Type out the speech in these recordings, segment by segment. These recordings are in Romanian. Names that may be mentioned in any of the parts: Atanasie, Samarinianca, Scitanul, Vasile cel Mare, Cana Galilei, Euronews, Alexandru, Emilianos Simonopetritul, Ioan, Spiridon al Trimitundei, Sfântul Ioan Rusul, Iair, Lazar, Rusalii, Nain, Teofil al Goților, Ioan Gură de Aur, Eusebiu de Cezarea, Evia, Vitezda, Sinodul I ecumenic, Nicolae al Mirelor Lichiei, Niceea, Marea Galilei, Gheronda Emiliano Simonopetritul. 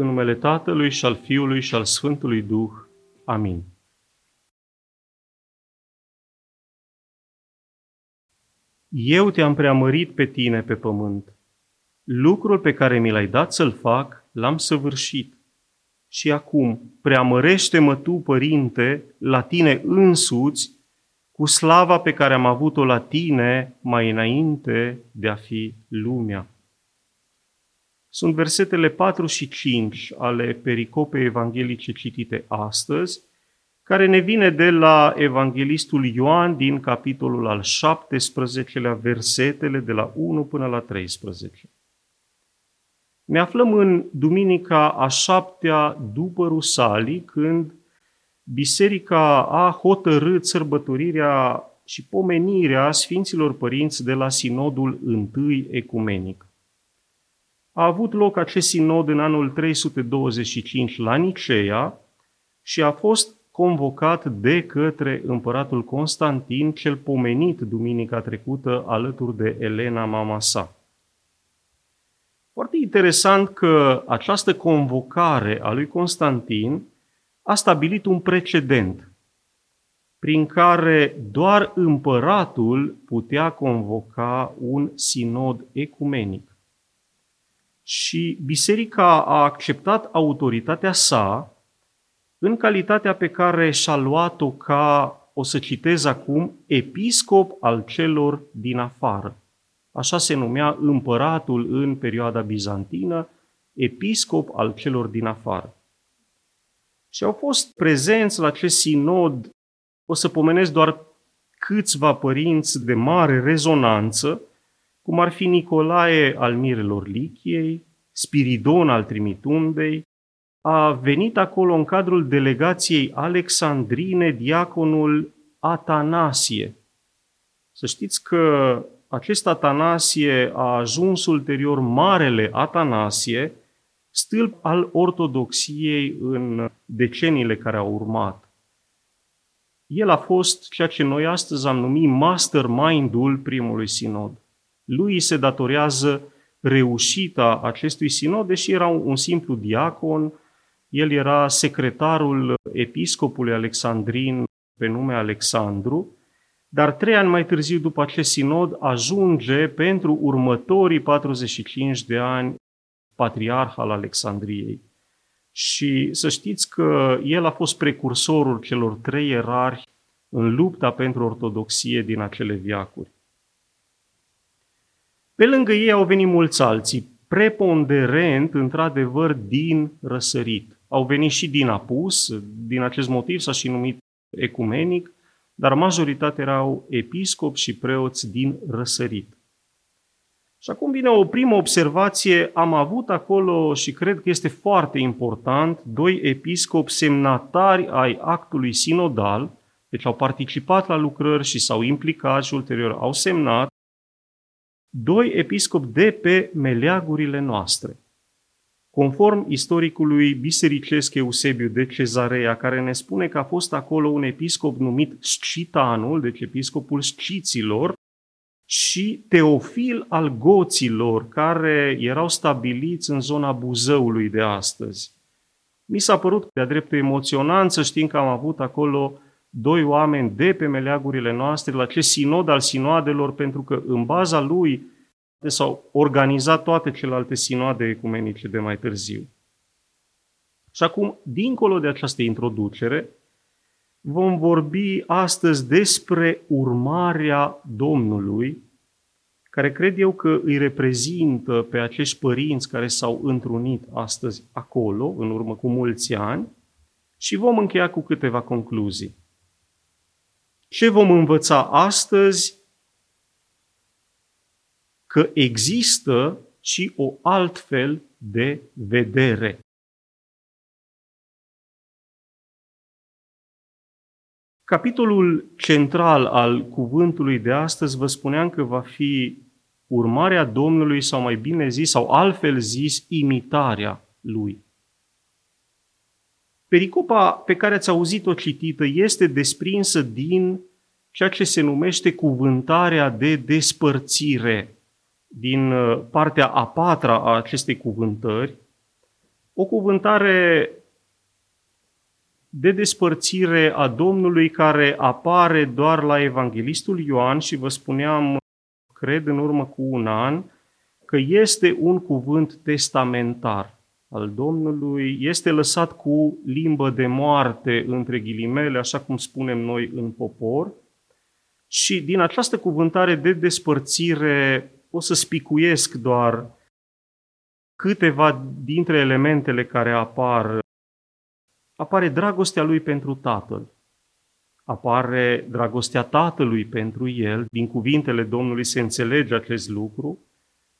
în numele Tatălui și al Fiului și al Sfântului Duh. Amin. Eu te-am preamărit pe tine pe pământ. Lucrul pe care mi l-ai dat să-l fac, l-am săvârșit. Și acum, preamărește-mă tu, Părinte, la tine însuți, cu slava pe care am avut-o la tine mai înainte de a fi lumea. Sunt versetele 4 și 5 ale pericopei evanghelice citite astăzi, care ne vine de la evanghelistul Ioan din capitolul al 17-lea, versetele de la 1 până la 13. Ne aflăm în duminica a 7-a după Rusalii, când Biserica a hotărât sărbătorirea și pomenirea Sfinților Părinți de la Sinodul I ecumenic. A avut loc acest sinod în anul 325 la Niceea și a fost convocat de către împăratul Constantin, cel pomenit duminica trecută alături de Elena, mama sa. Foarte interesant că această convocare a lui Constantin a stabilit un precedent prin care doar împăratul putea convoca un sinod ecumenic. Și biserica a acceptat autoritatea sa în calitatea pe care și-a luat-o ca, o să citez acum, episcop al celor din afară. Așa se numea împăratul în perioada bizantină, episcop al celor din afară. Și au fost prezenți la acest sinod, o să pomenesc doar câțiva părinți de mare rezonanță, cum ar fi Nicolae al Mirelor Lichiei, Spiridon al Trimitundei. A venit acolo în cadrul delegației alexandrine diaconul Atanasie. Să știți că acest Atanasie a ajuns ulterior Marele Atanasie, stâlp al ortodoxiei în deceniile care au urmat. El a fost ceea ce noi astăzi am numit mastermind-ul primului sinod. Lui se datorează reușita acestui sinod, deși era un simplu diacon. El era secretarul episcopului alexandrin pe nume Alexandru, dar 3 ani mai târziu după acest sinod ajunge pentru următorii 45 de ani patriarh al Alexandriei. Și să știți că el a fost precursorul celor 3 ierarhi în lupta pentru ortodoxie din acele veacuri. Pe lângă ei au venit mulți alții, preponderent, într-adevăr, din răsărit. Au venit și din apus, din acest motiv s-a și numit ecumenic, dar majoritatea erau episcopi și preoți din răsărit. Și acum vine o primă observație, am avut acolo și cred că este foarte important, 2 episcopi semnatari ai actului sinodal, deci au participat la lucrări și s-au implicat și ulterior au semnat, 2 episcopi de pe meleagurile noastre. Conform istoricului bisericesc Eusebiu de Cezarea, care ne spune că a fost acolo un episcop numit Scitanul, deci episcopul Sciților, și Teofil al Goților, care erau stabiliți în zona Buzăului de astăzi. Mi s-a părut de-a dreptul emoționant să știm că am avut acolo 2 oameni de pe meleagurile noastre la acest sinod al sinoadelor, pentru că în baza lui s-au organizat toate celelalte sinoade ecumenice de mai târziu. Și acum, dincolo de această introducere, vom vorbi astăzi despre urmarea Domnului, care cred eu că îi reprezintă pe acești părinți care s-au întrunit astăzi acolo, în urmă cu mulți ani, și vom încheia cu câteva concluzii. Ce vom învăța astăzi? Că există și o altfel de vedere. Capitolul central al cuvântului de astăzi vă spuneam că va fi urmarea Domnului, sau mai bine zis, sau altfel zis, imitarea Lui. Pericopa pe care ați auzit-o citită este desprinsă din ceea ce se numește cuvântarea de despărțire, din partea a 4-a a acestei cuvântări, o cuvântare de despărțire a Domnului care apare doar la Evanghelistul Ioan și vă spuneam, cred, în urmă cu un an, că este un cuvânt testamentar al Domnului, este lăsat cu limbă de moarte, între ghilimele, așa cum spunem noi în popor, și din această cuvântare de despărțire o să spicuiesc doar câteva dintre elementele care apar. Apare dragostea lui pentru Tatăl, apare dragostea Tatălui pentru el, din cuvintele Domnului se înțelege acest lucru,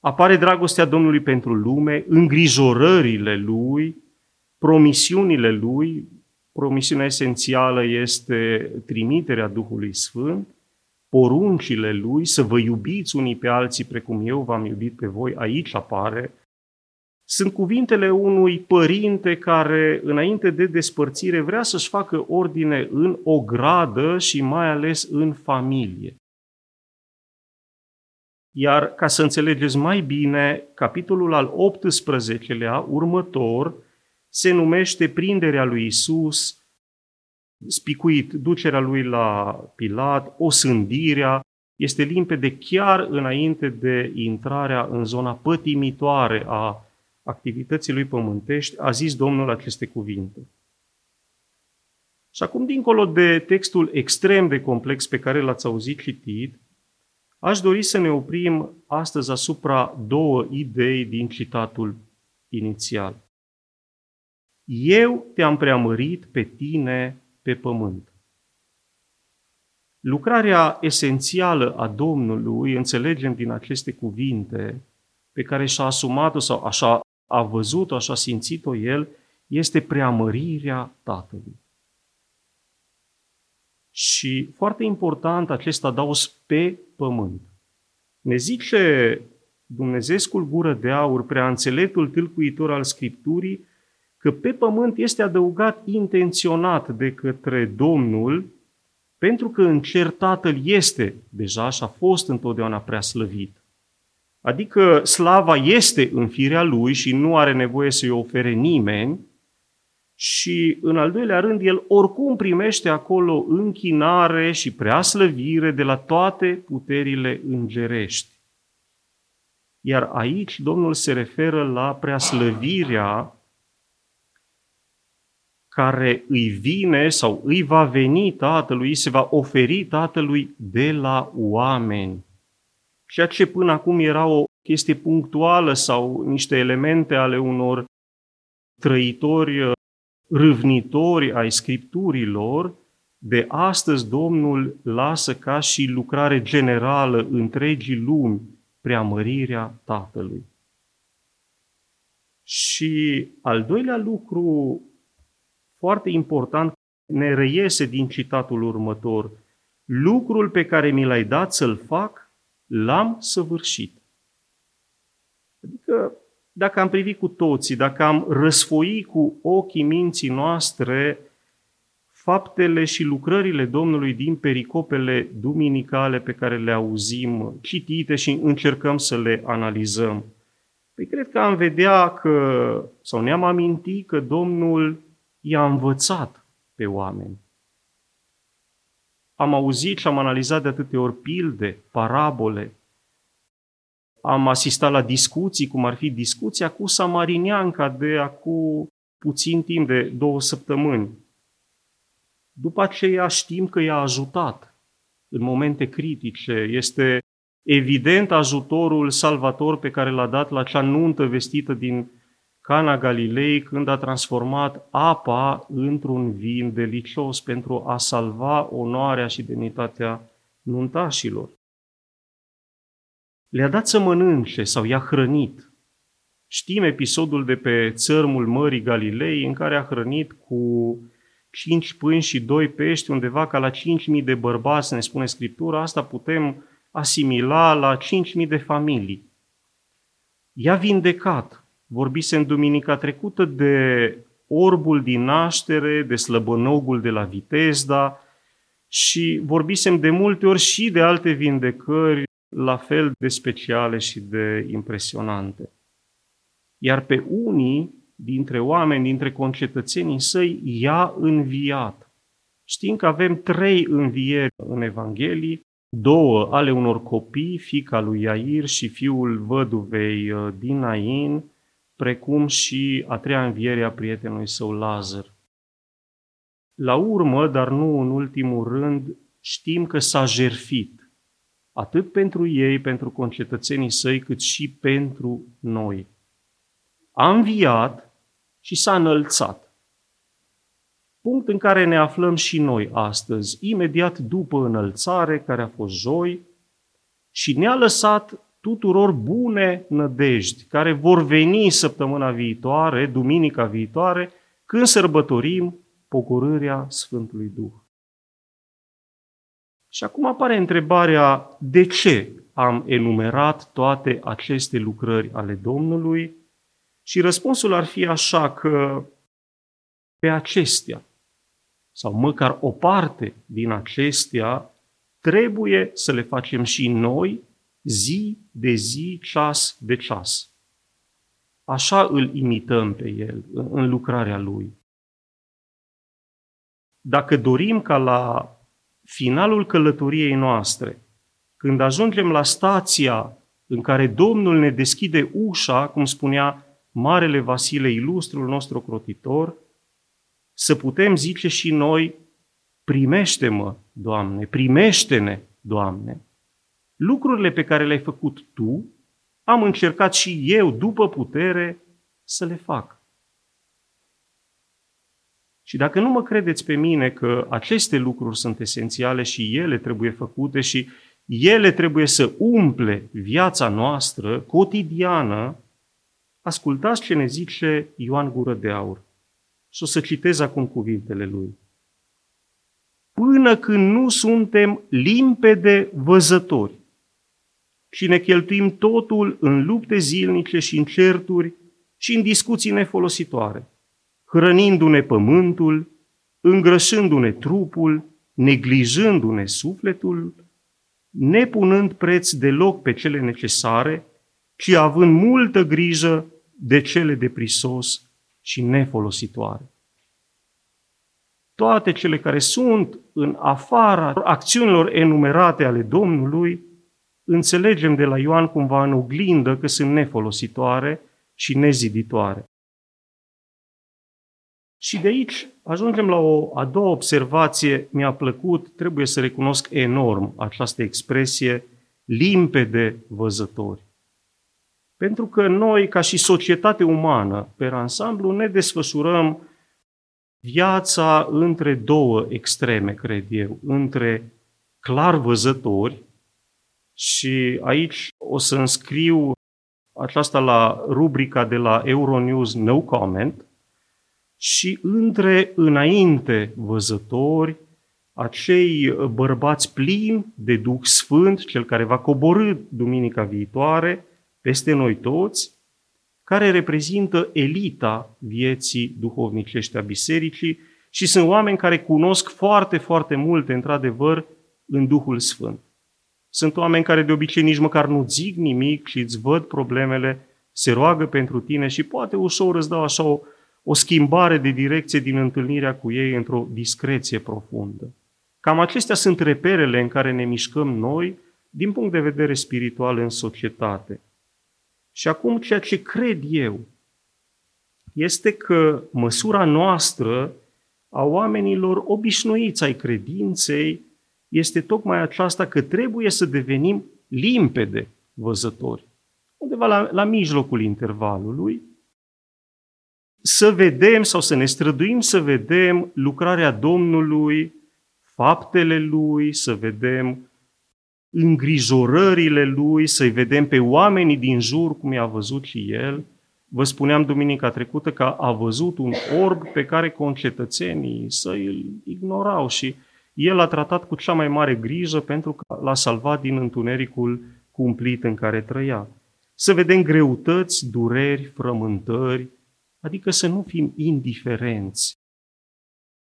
apare dragostea Domnului pentru lume, îngrijorările lui, promisiunile lui, promisiunea esențială este trimiterea Duhului Sfânt, poruncile lui, să vă iubiți unii pe alții precum eu v-am iubit pe voi, aici apare. Sunt cuvintele unui părinte care, înainte de despărțire, vrea să-și facă ordine în ogradă și mai ales în familie. Iar ca să înțelegeți mai bine, capitolul al 18-lea, următor, se numește Prinderea lui Iisus, spicuit, ducerea lui la Pilat, osândirea, este limpede chiar înainte de intrarea în zona pătimitoare a activității lui pământești, a zis Domnul aceste cuvinte. Și acum, dincolo de textul extrem de complex pe care l-ați auzit citit, aș dori să ne oprim astăzi asupra două idei din citatul inițial. Eu te-am preamărit pe tine pe pământ. Lucrarea esențială a Domnului, înțelegem din aceste cuvinte, pe care și-a asumat-o sau așa a văzut-o, așa a simțit-o el, este preamărirea Tatălui. Și foarte important acest adaos pe pământ. Ne zice Dumnezeescul Gură de Aur, prea înțeleptul tâlcuitor al Scripturii, că pe pământ este adăugat intenționat de către Domnul, pentru că în cer Tatăl este deja și a fost întotdeauna prea slăvit. Adică slava este în firea lui și nu are nevoie să-i ofere nimeni și, în al doilea rând, el oricum primește acolo închinare și preaslăvire de la toate puterile îngerești. Iar aici Domnul se referă la preaslăvirea care îi vine sau îi va veni Tatălui, se va oferi Tatălui de la oameni. Ceea ce până acum era o chestie punctuală sau niște elemente ale unor trăitori râvnitori ai Scripturilor, de astăzi Domnul lasă ca și lucrare generală întregii lumi preamărirea Tatălui. Și al doilea lucru foarte important ne reiese din citatul următor. Lucrul pe care mi l-ai dat să-l fac, l-am săvârșit. Adică, dacă am privit cu toții, dacă am răsfoi cu ochii minții noastre faptele și lucrările Domnului din pericopele duminicale pe care le auzim citite și încercăm să le analizăm, păi cred că am vedea că, sau ne-am amintit că Domnul i-a învățat pe oameni. Am auzit și am analizat de atâtea ori pilde, parabole. Am asistat la discuții, cum ar fi discuția cu Samarinianca de acum puțin timp de 2 săptămâni. După aceea știm că i-a ajutat în momente critice. Este evident ajutorul salvator pe care l-a dat la cea nuntă vestită din Cana Galilei, când a transformat apa într-un vin delicios pentru a salva onoarea și demnitatea nuntașilor. Le-a dat să mănânce sau i-a hrănit. Știm episodul de pe țărmul Mării Galilei în care a hrănit cu 5 pâini și 2 pești undeva ca la 5.000 de bărbați, ne spune Scriptura, asta putem asimila la 5.000 de familii. I-a vindecat. Vorbise în duminica trecută de orbul din naștere, de slăbănogul de la Vitezda și vorbisem de multe ori și de alte vindecări la fel de speciale și de impresionante. Iar pe unii dintre oameni, dintre concetățenii săi, i-a înviat. Știm că avem 3 învieri în Evanghelii, 2 ale unor copii, fiica lui Iair și fiul văduvei din Nain, precum și a 3-a înviere a prietenului său Lazar. La urmă, dar nu în ultimul rând, știm că s-a jertfit, atât pentru ei, pentru concetățenii săi, cât și pentru noi. A înviat și s-a înălțat. Punct în care ne aflăm și noi astăzi, imediat după înălțare, care a fost joi, și ne-a lăsat tuturor bune nădejdi, care vor veni săptămâna viitoare, duminica viitoare, când sărbătorim pogorârea Sfântului Duh. Și acum apare întrebarea, de ce am enumerat toate aceste lucrări ale Domnului? Și răspunsul ar fi așa, că pe acestea, sau măcar o parte din acestea, trebuie să le facem și noi, zi de zi, ceas de ceas. Așa îl imităm pe El în lucrarea Lui. Dacă dorim ca la finalul călătoriei noastre, când ajungem la stația în care Domnul ne deschide ușa, cum spunea Marele Vasile, ilustrul nostru ocrotitor, să putem zice și noi, primește-mă, Doamne, primește-ne, Doamne. Lucrurile pe care le-ai făcut Tu, am încercat și eu, după putere, să le fac. Și dacă nu mă credeți pe mine că aceste lucruri sunt esențiale și ele trebuie făcute și ele trebuie să umple viața noastră cotidiană, ascultați ce ne zice Ioan Gură de Aur. Și o să citez acum cuvintele lui. Până când nu suntem limpede văzători și ne cheltuim totul în lupte zilnice și în certuri și în discuții nefolositoare, hrănindu-ne pământul, îngrășându-ne trupul, neglijându-ne sufletul, nepunând preț deloc pe cele necesare, ci având multă grijă de cele de prisos și nefolositoare. Toate cele care sunt în afara acțiunilor enumerate ale Domnului, înțelegem de la Ioan cumva în oglindă că sunt nefolositoare și neziditoare. Și de aici ajungem la o a doua observație. Mi-a plăcut, trebuie să recunosc enorm această expresie, limpede văzători. Pentru că noi, ca și societate umană, pe ansamblu, ne desfășurăm viața între 2 extreme, cred eu, între clar văzători, și aici o să înscriu aceasta la rubrica de la Euronews No Comment, și între înainte văzători, acei bărbați plini de Duh Sfânt, cel care va coborî duminica viitoare peste noi toți, care reprezintă elita vieții duhovnicești a bisericii și sunt oameni care cunosc foarte, foarte multe, într-adevăr, în Duhul Sfânt. Sunt oameni care de obicei nici măcar nu zic nimic și îți văd problemele, se roagă pentru tine și poate ușor îți dau așa o schimbare de direcție din întâlnirea cu ei într-o discreție profundă. Cam acestea sunt reperele în care ne mișcăm noi din punct de vedere spiritual în societate. Și acum ceea ce cred eu este că măsura noastră a oamenilor obișnuiți ai credinței este tocmai aceasta, că trebuie să devenim limpede văzători, undeva la mijlocul intervalului, să vedem sau să ne străduim să vedem lucrarea Domnului, faptele Lui, să vedem îngrijorările Lui, să-i vedem pe oamenii din jur cum i-a văzut și El. Vă spuneam duminica trecută că a văzut un orb pe care concetățenii săi îl ignorau și El a tratat cu cea mai mare grijă pentru că l-a salvat din întunericul cumplit în care trăia. Să vedem greutăți, dureri, frământări, adică să nu fim indiferenți.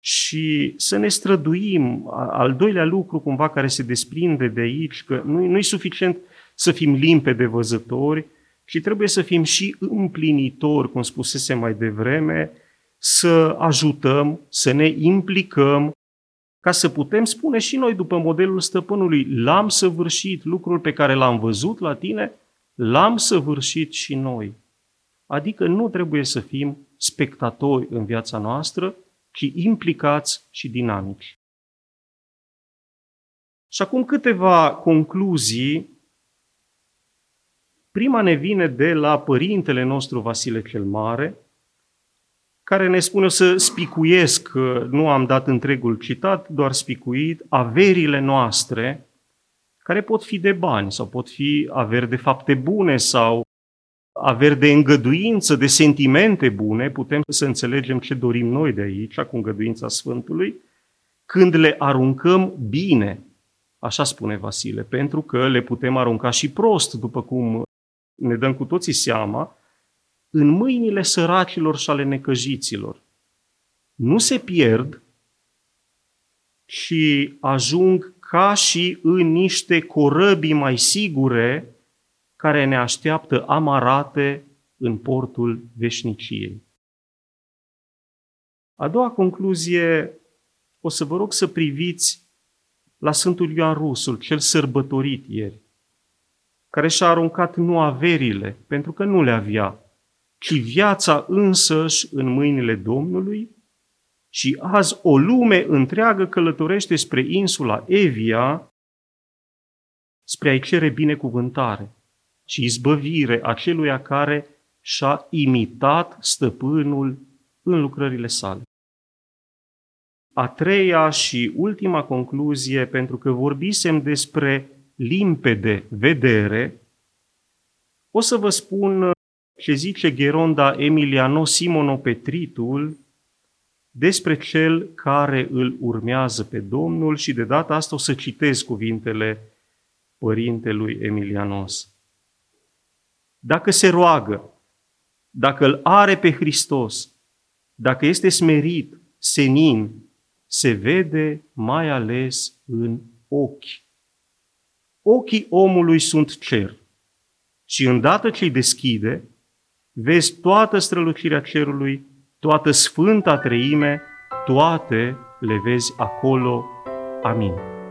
Și să ne străduim, al doilea lucru cumva care se desprinde de aici, că nu-i suficient să fim limpede văzători, Și trebuie să fim și împlinitori, cum spusese mai devreme, să ajutăm, să ne implicăm, ca să putem spune și noi după modelul stăpânului, l-am săvârșit, lucrul pe care l-am văzut la tine, l-am săvârșit și noi. Adică nu trebuie să fim spectatori în viața noastră, ci implicați și dinamici. Și acum câteva concluzii. Prima ne vine de la părintele nostru Vasile cel Mare, care ne spune, o să spicuiesc, nu am dat întregul citat, doar spicuit, averile noastre, care pot fi de bani sau pot fi averi de fapte bune sau averi de îngăduință, de sentimente bune, putem să înțelegem ce dorim noi de aici, cu îngăduința Sfântului, când le aruncăm bine, așa spune Vasile, pentru că le putem arunca și prost, după cum ne dăm cu toții seama, în mâinile săracilor și ale necăjiților. Nu se pierd și ajung ca și în niște corăbii mai sigure care ne așteaptă amarate în portul veșniciei. A doua concluzie, o să vă rog să priviți la Sfântul Ioan Rusul, cel sărbătorit ieri, care și-a aruncat nu averile, pentru că nu le avea, ci viața însăși în mâinile Domnului, și azi o lume întreagă călătorește spre insula Evia, spre a-i cere binecuvântare și izbăvire aceluia care și-a imitat stăpânul în lucrările sale. A treia și ultima concluzie, pentru că vorbisem despre limpede vedere, o să vă spun ce zice Gheronda Emiliano Simonopetritul despre cel care îl urmează pe Domnul, și de data asta o să citez cuvintele părintelui Emilianos. Dacă se roagă, dacă îl are pe Hristos, dacă este smerit, senin, se vede mai ales în ochi. Ochii omului sunt cer și îndată ce îi deschide, vezi toată strălucirea cerului, toată sfânta treime, toate le vezi acolo. Amin.